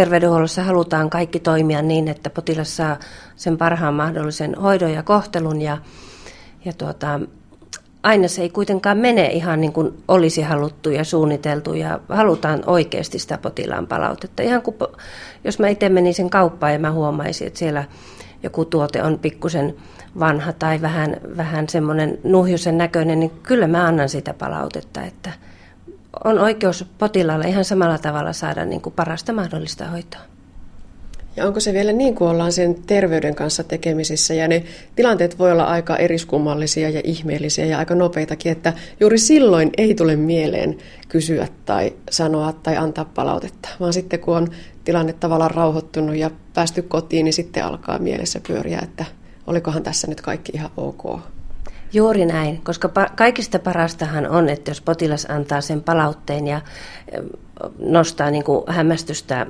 terveydenhuollossa halutaan kaikki toimia niin, että potilas saa sen parhaan mahdollisen hoidon ja kohtelun. Aina se ei kuitenkaan mene ihan niin kuin olisi haluttu ja suunniteltu ja halutaan oikeasti sitä potilaan palautetta. Ihan kun, jos mä itse menisin kauppaan ja mä huomaisin, että siellä joku tuote on pikkusen vanha tai vähän semmoinen nuhjusen näköinen, niin kyllä mä annan sitä palautetta, että on oikeus potilaalla ihan samalla tavalla saada niin kuin parasta mahdollista hoitoa. Ja onko se vielä niin, kun ollaan sen terveyden kanssa tekemisissä ja ne tilanteet voi olla aika eriskummallisia ja ihmeellisiä ja aika nopeitakin, että juuri silloin ei tule mieleen kysyä tai sanoa tai antaa palautetta, vaan sitten kun on tilanne tavallaan rauhoittunut ja päästy kotiin, niin sitten alkaa mielessä pyöriä, että olikohan tässä nyt kaikki ihan ok. Juuri näin, koska kaikista parastahan on, että jos potilas antaa sen palautteen ja nostaa niin kuin hämmästystä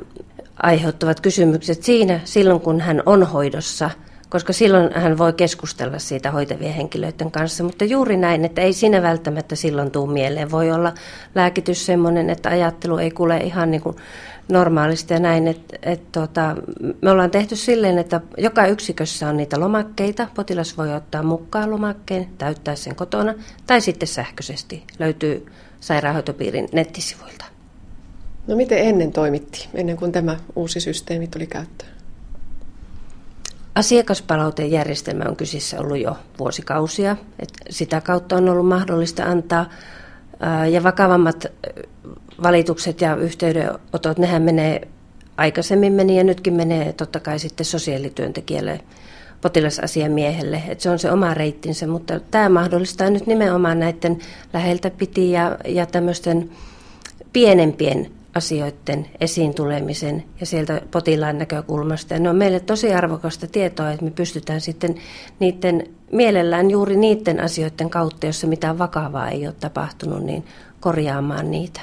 aiheuttavat kysymykset silloin, kun hän on hoidossa, koska silloin hän voi keskustella siitä hoitavien henkilöiden kanssa, mutta juuri näin, että ei siinä välttämättä silloin tule mieleen. Voi olla lääkitys semmoinen, että ajattelu ei kulje ihan niin kuin normaalisti ja näin. Me ollaan tehty silleen, että joka yksikössä on niitä lomakkeita. Potilas voi ottaa mukaan lomakkeen, täyttää sen kotona tai sitten sähköisesti. Löytyy sairaanhoitopiirin nettisivuilta. No miten ennen toimittiin, ennen kuin tämä uusi systeemi tuli käyttöön? Asiakaspalautejärjestelmä on kysissä ollut jo vuosikausia. Sitä kautta on ollut mahdollista antaa. Ja vakavammat valitukset ja yhteydenotot, nehän menee, aikaisemmin meni ja nytkin menee totta kai sitten sosiaalityöntekijälle, potilasasiamiehelle. Että se on se oma reittinsä, mutta tämä mahdollistaa nyt nimenomaan näiden läheltä piti ja tämmöisten pienempien asioiden esiin tulemisen ja sieltä potilaan näkökulmasta. Ja ne on meille tosi arvokasta tietoa, että me pystytään sitten niiden mielellään juuri niiden asioiden kautta, jossa mitään vakavaa ei ole tapahtunut, niin korjaamaan niitä.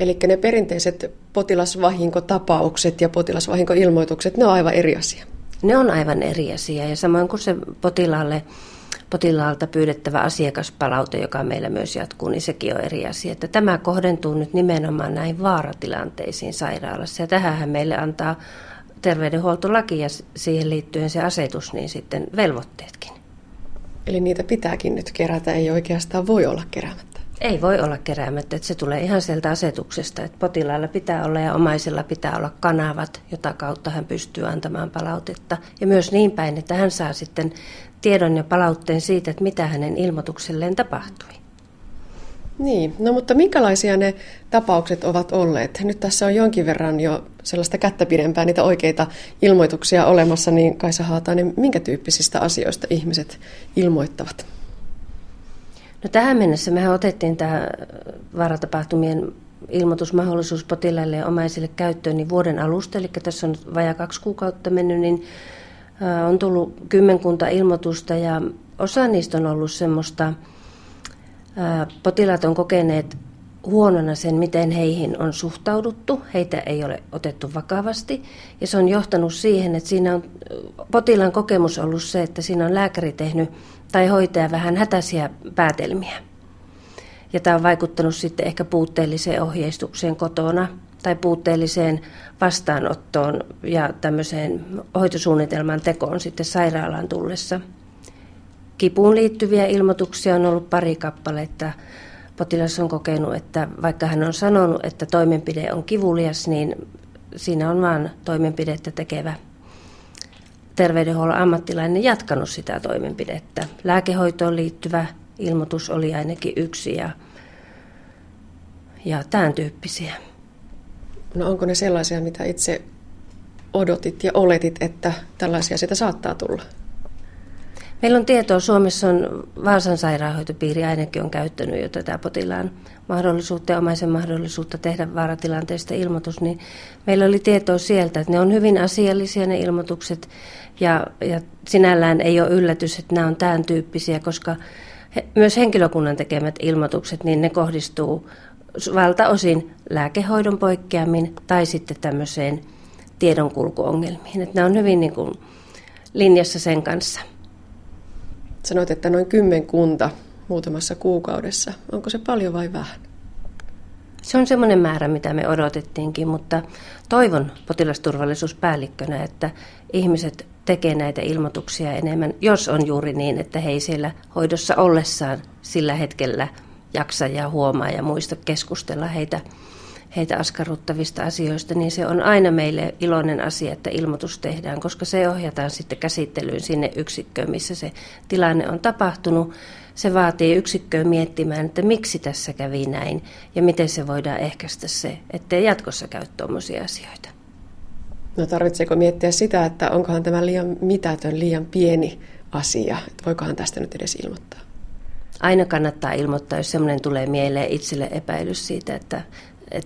Eli ne perinteiset potilasvahinkotapaukset ja potilasvahinkoilmoitukset, ne on aivan eri asia? Ne on aivan eri asia ja samoin kuin se potilaalta pyydettävä asiakaspalaute, joka meillä myös jatkuu, niin sekin on eri asia. Että tämä kohdentuu nyt nimenomaan näihin vaaratilanteisiin sairaalassa ja tähänhän meille antaa terveydenhuoltolaki ja siihen liittyen se asetus, niin sitten velvoitteetkin. Eli niitä pitääkin nyt kerätä, ei oikeastaan voi olla keräämättä? Ei voi olla keräämättä, että se tulee ihan sieltä asetuksesta, että potilaalla pitää olla ja omaisella pitää olla kanavat, jota kautta hän pystyy antamaan palautetta. Ja myös niin päin, että hän saa sitten tiedon ja palautteen siitä, että mitä hänen ilmoitukselleen tapahtui. Niin, no mutta minkälaisia ne tapaukset ovat olleet? Nyt tässä on jonkin verran jo sellaista kättä pidempää niitä oikeita ilmoituksia olemassa, niin Kaisa Haatainen, minkä tyyppisistä asioista ihmiset ilmoittavat? No tähän mennessä mehän otettiin tämä vaaratapahtumien ilmoitusmahdollisuus potilaille ja omaisille käyttöön niin vuoden alusta, eli tässä on vajaa 2 kuukautta mennyt, niin on tullut 10 ilmoitusta ja osa niistä on ollut semmoista, potilaat on kokeneet huonona sen, miten heihin on suhtauduttu, heitä ei ole otettu vakavasti ja se on johtanut siihen, että siinä on potilaan kokemus ollut se, että siinä on lääkäri tehnyt tai hoitaja vähän hätäisiä päätelmiä ja tämä on vaikuttanut sitten ehkä puutteelliseen ohjeistukseen kotona tai puutteelliseen vastaanottoon ja tämmöiseen hoitosuunnitelman tekoon sitten sairaalaan tullessa. Kipuun liittyviä ilmoituksia on ollut 2 kappaletta. Potilas on kokenut, että vaikka hän on sanonut, että toimenpide on kivulias, niin siinä on vain toimenpidettä tekevä terveydenhuollon ammattilainen jatkanut sitä toimenpidettä. Lääkehoitoon liittyvä ilmoitus oli ainakin 1 ja tämän tyyppisiä. No onko ne sellaisia, mitä itse odotit ja oletit, että tällaisia sitä saattaa tulla? Meillä on tietoa, Suomessa on Vaasan sairaanhoitopiiri ainakin on käyttänyt jo tätä potilaan mahdollisuutta ja omaisen mahdollisuutta tehdä vaaratilanteesta ilmoitus, niin meillä oli tietoa sieltä, että ne on hyvin asiallisia ne ilmoitukset ja sinällään ei ole yllätys, että nämä on tämän tyyppisiä, koska myös henkilökunnan tekemät ilmoitukset, niin ne kohdistuu valtaosin lääkehoidon poikkeamiin tai sitten tämmöiseen tiedonkulkuongelmiin, että nämä on hyvin niin kuin linjassa sen kanssa. Sanoit, että noin 10 muutamassa kuukaudessa. Onko se paljon vai vähän? Se on semmoinen määrä, mitä me odotettiinkin, mutta toivon potilasturvallisuuspäällikkönä, että ihmiset tekee näitä ilmoituksia enemmän, jos on juuri niin, että he ei siellä hoidossa ollessaan sillä hetkellä jaksa ja huomaa ja muista keskustella heitä askarruttavista asioista, niin se on aina meille iloinen asia, että ilmoitus tehdään, koska se ohjataan sitten käsittelyyn sinne yksikköön, missä se tilanne on tapahtunut. Se vaatii yksikköön miettimään, että miksi tässä kävi näin ja miten se voidaan ehkäistä se, ettei jatkossa käy tuommoisia asioita. No tarvitseeko miettiä sitä, että onkohan tämä liian mitätön, liian pieni asia, että voikohan tästä nyt edes ilmoittaa? Aina kannattaa ilmoittaa, jos semmoinen tulee mieleen itselle epäilys siitä, että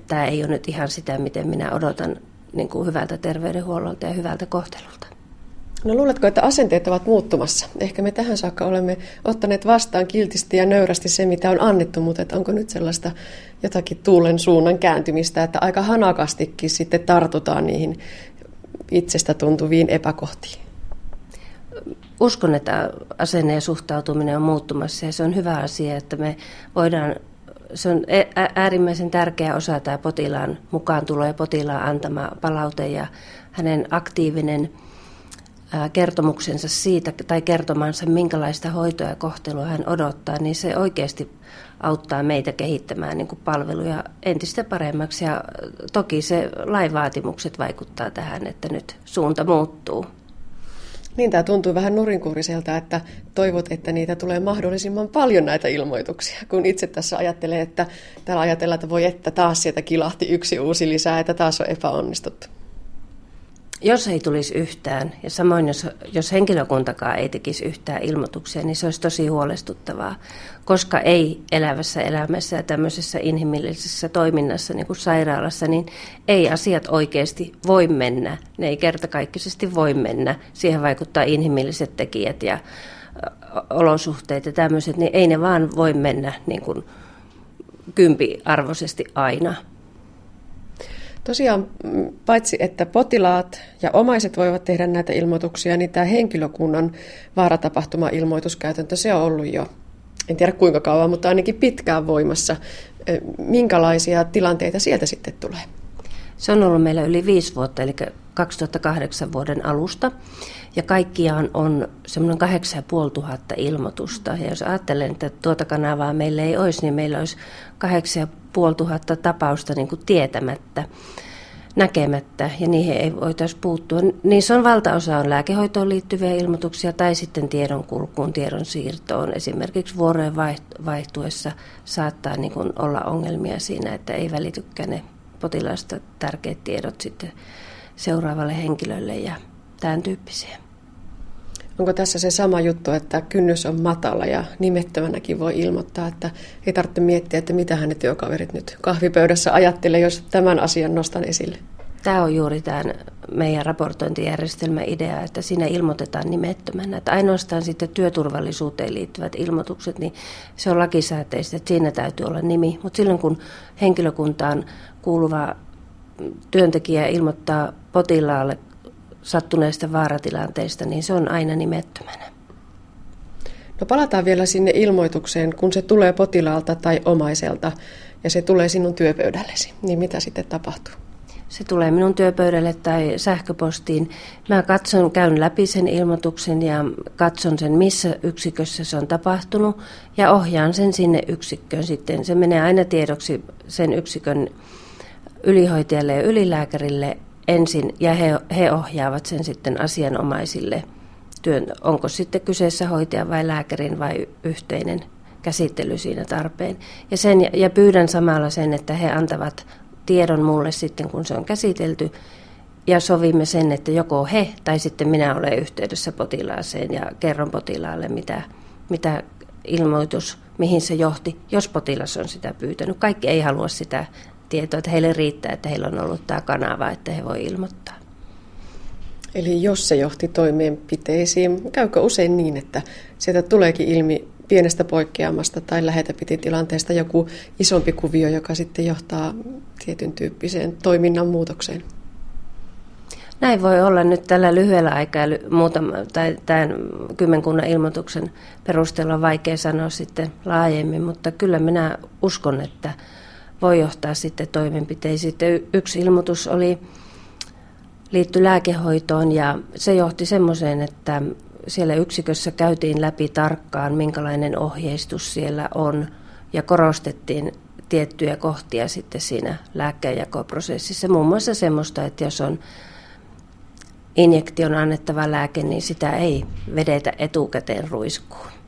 tämä ei ole nyt ihan sitä, miten minä odotan niin kuin hyvältä terveydenhuollolta ja hyvältä kohtelulta. No luuletko, että asenteet ovat muuttumassa? Ehkä me tähän saakka olemme ottaneet vastaan kiltisti ja nöyrästi se, mitä on annettu, mutta että onko nyt sellaista jotakin tuulen suunnan kääntymistä, että aika hanakastikin sitten tartutaan niihin itsestä tuntuviin epäkohtiin? Uskon, että asenne ja suhtautuminen on muuttumassa ja se on hyvä asia, että me voidaan. Se on äärimmäisen tärkeä osa tämä potilaan mukaantulo ja potilaan antama palaute ja hänen aktiivinen kertomuksensa siitä tai kertomansa, minkälaista hoitoa ja kohtelua hän odottaa, niin se oikeasti auttaa meitä kehittämään niin kuin palveluja entistä paremmaksi. Ja toki se lain vaatimukset vaikuttaa tähän, että nyt suunta muuttuu. Niin, tämä tuntuu vähän nurinkuuriselta, että toivot, että niitä tulee mahdollisimman paljon näitä ilmoituksia, kun itse tässä ajattelee, että täällä ajatellaan, että voi että taas sieltä kilahti yksi uusi lisää, että taas on epäonnistuttu. Jos ei tulisi yhtään, ja samoin jos henkilökuntakaan ei tekisi yhtään ilmoituksia, niin se olisi tosi huolestuttavaa, koska ei elävässä elämässä ja tämmöisessä inhimillisessä toiminnassa, niin kuin sairaalassa, niin ei asiat oikeasti voi mennä. Ne ei kertakaikkisesti voi mennä. Siihen vaikuttaa inhimilliset tekijät ja olosuhteet ja tämmöiset, niin ei ne vaan voi mennä niin kuin kympiarvoisesti aina. Tosiaan paitsi, että potilaat ja omaiset voivat tehdä näitä ilmoituksia, niin tämä henkilökunnan vaaratapahtumailmoituskäytäntö, se on ollut jo, en tiedä kuinka kauan, mutta ainakin pitkään voimassa. Minkälaisia tilanteita sieltä sitten tulee? Se on ollut meillä yli 5 vuotta, eli 2008 vuoden alusta, ja kaikkiaan on semmoinen 8500 ilmoitusta. Ja jos ajattelen, että tuota kanavaa meillä ei olisi, niin meillä olisi 8500 tapausta niin kuin tietämättä, näkemättä, ja niihin ei voitaisi puuttua. Niissä on valtaosa on lääkehoitoon liittyviä ilmoituksia tai sitten tiedonkulkuun, tiedonsiirtoon. Esimerkiksi vuorojen vaihtuessa saattaa niin kuin olla ongelmia siinä, että ei välitykään ne potilaista tärkeät tiedot sitten seuraavalle henkilölle ja tämän tyyppisiä. Onko tässä se sama juttu, että kynnys on matala ja nimettömänäkin voi ilmoittaa, että ei tarvitse miettiä, että mitä hänen työkaverit nyt kahvipöydässä ajattelee, jos tämän asian nostan esille? Tämä on juuri tämän meidän raportointijärjestelmän idea, että siinä ilmoitetaan nimettömänä. Että ainoastaan sitten työturvallisuuteen liittyvät ilmoitukset, niin se on lakisääteistä, että siinä täytyy olla nimi. Mutta silloin kun henkilökuntaan kuuluva työntekijä ilmoittaa potilaalle sattuneista vaaratilanteista, niin se on aina nimettömänä. No palataan vielä sinne ilmoitukseen, kun se tulee potilaalta tai omaiselta ja se tulee sinun työpöydällesi, niin mitä sitten tapahtuu? Se tulee minun työpöydälle tai sähköpostiin. Mä käyn läpi sen ilmoituksen ja katson sen, missä yksikössä se on tapahtunut ja ohjaan sen sinne yksikköön sitten. Se menee aina tiedoksi sen yksikön ylihoitajalle ja ylilääkärille ensin ja he ohjaavat sen sitten asianomaisille. Onko sitten kyseessä hoitaja vai lääkärin vai yhteinen käsittely siinä tarpeen. Ja pyydän samalla sen, että he antavat tiedon mulle sitten, kun se on käsitelty, ja sovimme sen, että joko he tai sitten minä olen yhteydessä potilaaseen ja kerron potilaalle, mitä ilmoitus, mihin se johti, jos potilas on sitä pyytänyt. Kaikki ei halua sitä tietoa, että heille riittää, että heillä on ollut tämä kanava, että he voi ilmoittaa. Eli jos se johti toimeenpiteisiin, käykö usein niin, että sieltä tuleekin ilmi pienestä poikkeamasta tai läheltä piti tilanteesta joku isompi kuvio, joka sitten johtaa tietyn tyyppiseen toiminnan muutokseen? Näin voi olla nyt tällä lyhyellä aikaa tai tämän kymmenkunnan ilmoituksen perusteella on vaikea sanoa sitten laajemmin, mutta kyllä minä uskon, että voi johtaa sitten toimenpiteisiin. Yksi ilmoitus liittyi lääkehoitoon ja se johti semmoiseen, että siellä yksikössä käytiin läpi tarkkaan, minkälainen ohjeistus siellä on ja korostettiin tiettyjä kohtia sitten siinä lääkkeenjakoprosessissa. Muun muassa semmoista, että jos on injektion annettava lääke, niin sitä ei vedetä etukäteen ruiskuun.